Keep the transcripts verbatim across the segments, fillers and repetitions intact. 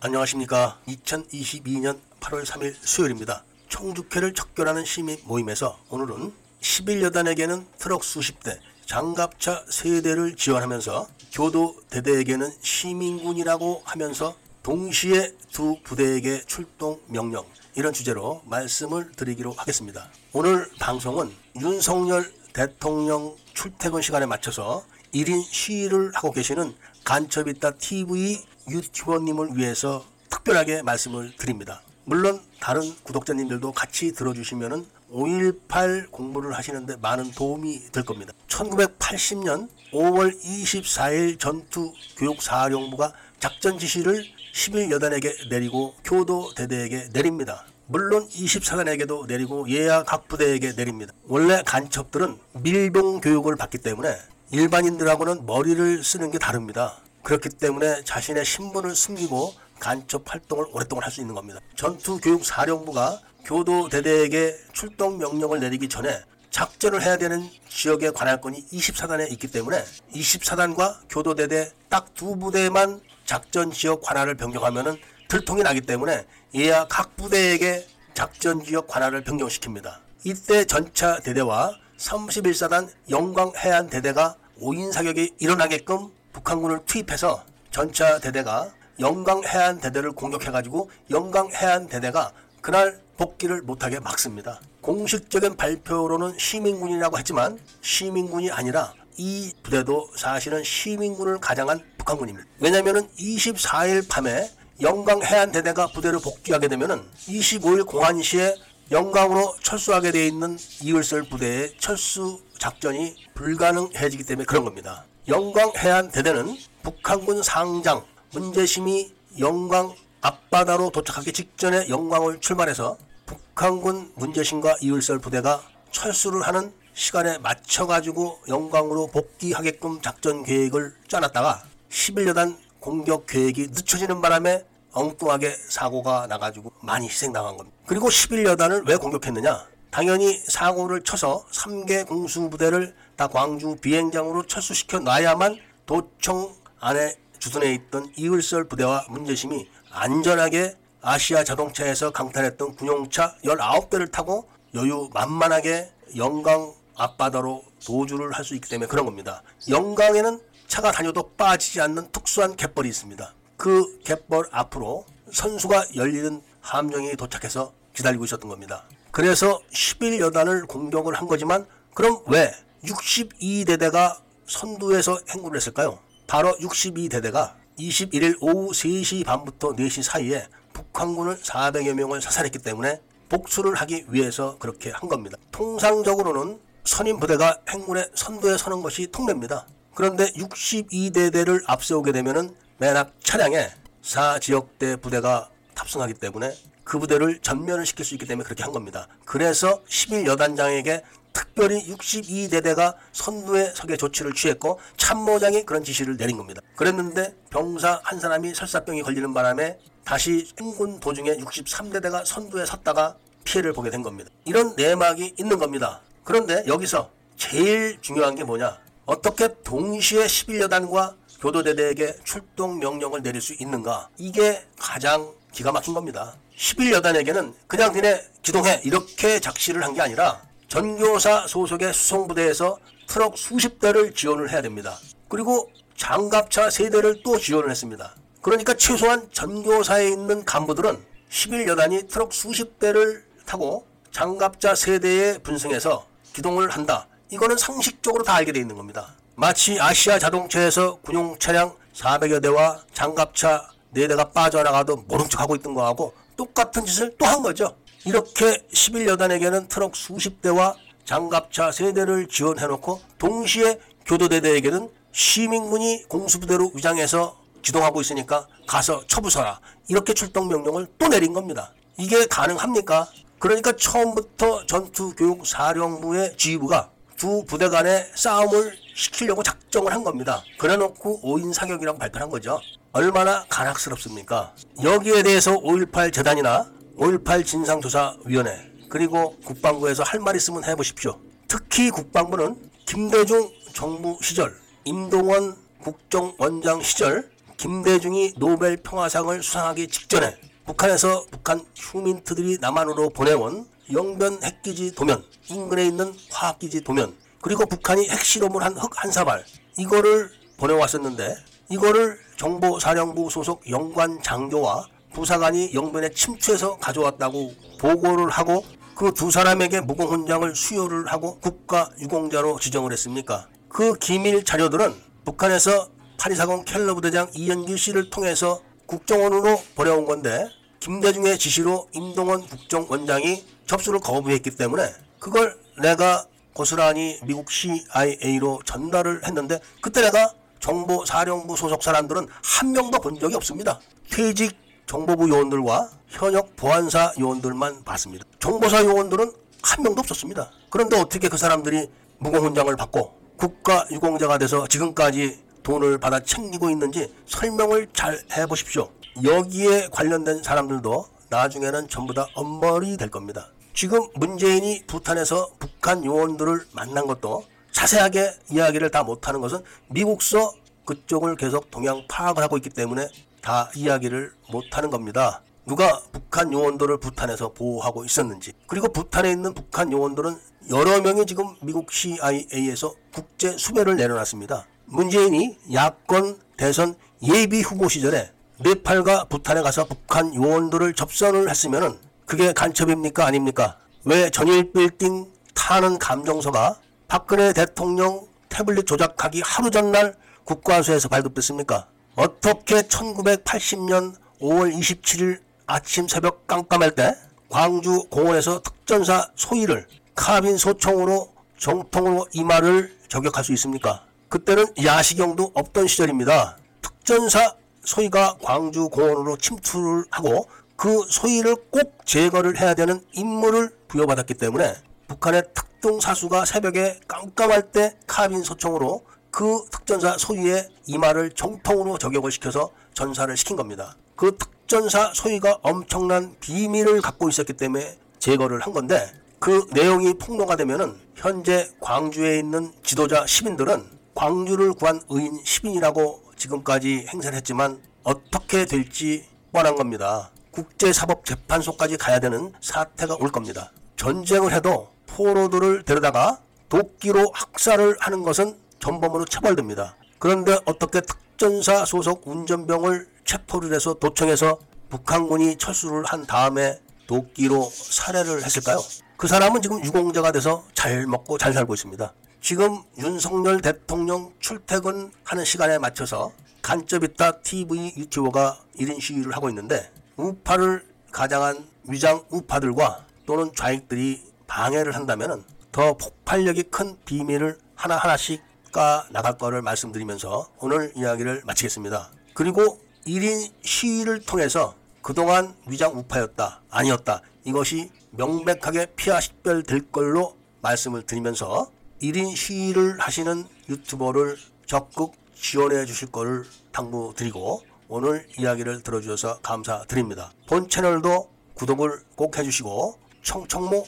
안녕하십니까. 이천이십이년 팔월 삼일 수요일입니다. 총주회를 척결하는 시민 모임에서 오늘은 십일 여단에게는 트럭 수십 대, 장갑차 세 대를 지원하면서 교도 대대에게는 시민군이라고 하면서 동시에 두 부대에게 출동 명령, 이런 주제로 말씀을 드리기로 하겠습니다. 오늘 방송은 윤석열 대통령 출퇴근 시간에 맞춰서 일인 시위를 하고 계시는 간첩이다 티비 유튜버님을 위해서 특별하게 말씀을 드립니다. 물론 다른 구독자님들도 같이 들어주시면 오일팔 공부를 하시는데 많은 도움이 될 겁니다. 천구백팔십년 오월 이십사일 전투 교육사령부가 작전 지시를 십일 여단에게 내리고 교도 대대에게 내립니다. 물론 이십사단에게도 내리고 예하 각 부대에게 내립니다. 원래 간첩들은 밀봉 교육을 받기 때문에 일반인들하고는 머리를 쓰는 게 다릅니다. 그렇기 때문에 자신의 신분을 숨기고 간첩 활동을 오랫동안 할 수 있는 겁니다. 전투교육사령부가 교도대대에게 출동명령을 내리기 전에 작전을 해야 되는 지역의 관할권이 이십사단에 있기 때문에 이십사단과 교도대대 딱 두 부대만 작전지역 관할을 변경하면 들통이 나기 때문에 예하 각 부대에게 작전지역 관할을 변경시킵니다. 이때 전차대대와 삼십일사단 영광해안대대가 오인 사격이 일어나게끔 북한군을 투입해서 전차대대가 영광해안대대를 공격해가지고 영광해안대대가 그날 복귀를 못하게 막습니다. 공식적인 발표로는 시민군이라고 했지만 시민군이 아니라 이 부대도 사실은 시민군을 가장한 북한군입니다. 왜냐하면 이십사일 밤에 영광해안대대가 부대를 복귀하게 되면 이십오일 공안시에 영광으로 철수하게 돼 있는 이율설 부대의 철수 작전이 불가능해지기 때문에 그런 겁니다. 영광해안대대는 북한군 상장 문재심이 영광 앞바다로 도착하기 직전에 영광을 출발해서 북한군 문재심과 이율설 부대가 철수를 하는 시간에 맞춰가지고 영광으로 복귀하게끔 작전 계획을 짜놨다가 십일 여단 공격 계획이 늦춰지는 바람에 엉뚱하게 사고가 나가지고 많이 희생당한 겁니다. 그리고 십일 여단을 왜 공격했느냐? 당연히 사고를 쳐서 삼 개 공수부대를 다 광주 비행장으로 철수시켜 놔야만 도청 안에 주둔해 있던 이율설 부대와 문재심이 안전하게 아시아 자동차에서 강탈했던 군용차 열아홉 대를 타고 여유 만만하게 영광 앞바다로 도주를 할 수 있기 때문에 그런 겁니다. 영광에는 차가 다녀도 빠지지 않는 특수한 갯벌이 있습니다. 그 갯벌 앞으로 선수가 열리는 함정이 도착해서 기다리고 있었던 겁니다. 그래서 십일 여단을 공격을 한 거지만 그럼 왜 육십이 대대가 선두에서 행군을 했을까요? 바로 육십이 대대가 이십일일 오후 세시 반부터 네시 사이에 북한군을 사백여 명을 사살했기 때문에 복수를 하기 위해서 그렇게 한 겁니다. 통상적으로는 선임 부대가 행군의 선두에 서는 것이 통례입니다. 그런데 육십이 대대를 앞세우게 되면은 맨 앞 차량에 사 지역대 부대가 탑승하기 때문에 그 부대를 전면을 시킬 수 있기 때문에 그렇게 한 겁니다. 그래서 십일 여단장에게 특별히 육십이 대대가 선두에 서게 조치를 취했고 참모장이 그런 지시를 내린 겁니다. 그랬는데 병사 한 사람이 설사병이 걸리는 바람에 다시 행군 도중에 육십삼 대대가 선두에 섰다가 피해를 보게 된 겁니다. 이런 내막이 있는 겁니다. 그런데 여기서 제일 중요한 게 뭐냐? 어떻게 동시에 십일 여단과 교도대대에게 출동 명령을 내릴 수 있는가? 이게 가장 기가 막힌 겁니다. 십일 여단에게는 그냥 니네 기동해 이렇게 작시를 한 게 아니라 전교사 소속의 수송부대에서 트럭 수십 대를 지원을 해야 됩니다. 그리고 장갑차 세 대를 또 지원을 했습니다. 그러니까 최소한 전교사에 있는 간부들은 십일 여단이 트럭 수십 대를 타고 장갑차 세 대에 분승해서 기동을 한다. 이거는 상식적으로 다 알게 돼 있는 겁니다. 마치 아시아 자동차에서 군용 차량 사백여 대와 장갑차 네 대가 빠져나가도 모른 척하고 있던 거하고 똑같은 짓을 또 한 거죠. 이렇게 십일 여단에게는 트럭 수십 대와 장갑차 세 대를 지원해놓고 동시에 교도대대에게는 시민군이 공수부대로 위장해서 기동하고 있으니까 가서 쳐부숴라. 이렇게 출동명령을 또 내린 겁니다. 이게 가능합니까? 그러니까 처음부터 전투교육사령부의 지휘부가 두 부대 간의 싸움을 시키려고 작정을 한 겁니다. 그래놓고 오인 사격이라고 발표한 거죠. 얼마나 간악스럽습니까? 여기에 대해서 오일팔 재단이나 오일팔 진상조사위원회 그리고 국방부에서 할 말 있으면 해보십시오. 특히 국방부는 김대중 정부 시절, 임동원 국정원장 시절 김대중이 노벨 평화상을 수상하기 직전에 북한에서 북한 휴민트들이 남한으로 보내온 영변 핵기지 도면, 인근에 있는 화학기지 도면, 그리고 북한이 핵실험을 한 흑 한 사발, 이거를 보내왔었는데 이거를 정보사령부 소속 영관 장교와 부사관이 영변에 침투해서 가져왔다고 보고를 하고 그 두 사람에게 무공훈장을 수여를 하고 국가유공자로 지정을 했습니까? 그 기밀 자료들은 북한에서 파리사공 켈러 부대장 이현규 씨를 통해서 국정원으로 보내온 건데 김대중의 지시로 임동원 국정원장이 접수를 거부했기 때문에 그걸 내가 고스란히 미국 씨아이에이로 전달을 했는데 그때 내가 정보사령부 소속 사람들은 한 명도 본 적이 없습니다. 퇴직 정보부 요원들과 현역 보안사 요원들만 봤습니다. 정보사 요원들은 한 명도 없었습니다. 그런데 어떻게 그 사람들이 무공훈장을 받고 국가유공자가 돼서 지금까지 돈을 받아 챙기고 있는지 설명을 잘 해보십시오. 여기에 관련된 사람들도 나중에는 전부 다 엄벌이 될 겁니다. 지금 문재인이 부탄에서 북한 요원들을 만난 것도 자세하게 이야기를 다 못하는 것은 미국서 그쪽을 계속 동향 파악을 하고 있기 때문에 다 이야기를 못하는 겁니다. 누가 북한 요원들을 부탄에서 보호하고 있었는지, 그리고 부탄에 있는 북한 요원들은 여러 명이 지금 미국 씨아이에이에서 국제 수배를 내려놨습니다. 문재인이 야권 대선 예비 후보 시절에 네팔과 부탄에 가서 북한 요원들을 접선을 했으면은 그게 간첩입니까? 아닙니까? 왜 전일 빌딩 타는 감정서가 박근혜 대통령 태블릿 조작하기 하루 전날 국과수에서 발급됐습니까? 어떻게 천구백팔십 년 오월 이십칠 일 아침 새벽 깜깜할 때 광주 공원에서 특전사 소위를 카빈 소총으로 정통으로 이마를 저격할 수 있습니까? 그때는 야시경도 없던 시절입니다. 특전사 소위가 광주 공원으로 침투를 하고 그 소위를 꼭 제거를 해야 되는 임무를 부여받았기 때문에 북한의 특등사수가 새벽에 깜깜할 때 카빈 소총으로 그 특전사 소위의 이마를 정통으로 저격을 시켜서 전사를 시킨 겁니다. 그 특전사 소위가 엄청난 비밀을 갖고 있었기 때문에 제거를 한 건데 그 내용이 폭로가 되면은 현재 광주에 있는 지도자 시민들은 광주를 구한 의인 시민이라고 지금까지 행세를 했지만 어떻게 될지 뻔한 겁니다. 국제사법재판소까지 가야 되는 사태가 올 겁니다. 전쟁을 해도 포로들을 데려다가 도끼로 학살을 하는 것은 전범으로 처벌됩니다. 그런데 어떻게 특전사 소속 운전병을 체포를 해서 도청해서 북한군이 철수를 한 다음에 도끼로 살해를 했을까요? 그 사람은 지금 유공자가 돼서 잘 먹고 잘 살고 있습니다. 지금 윤석열 대통령 출퇴근하는 시간에 맞춰서 간첩이다 티비 유튜버가 일 인 시위를 하고 있는데 우파를 가장한 위장 우파들과 또는 좌익들이 방해를 한다면 더 폭발력이 큰 비밀을 하나하나씩 까나갈 거를 말씀드리면서 오늘 이야기를 마치겠습니다. 그리고 일 인 시위를 통해서 그동안 위장 우파였다, 아니었다, 이것이 명백하게 피아식별될 걸로 말씀을 드리면서 일 인 시위를 하시는 유튜버를 적극 지원해 주실 것을 당부드리고 오늘 이야기를 들어주셔서 감사드립니다. 본 채널도 구독을 꼭 해주시고 청청모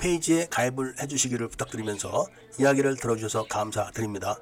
홈페이지에 가입을 해주시기를 부탁드리면서 이야기를 들어주셔서 감사드립니다.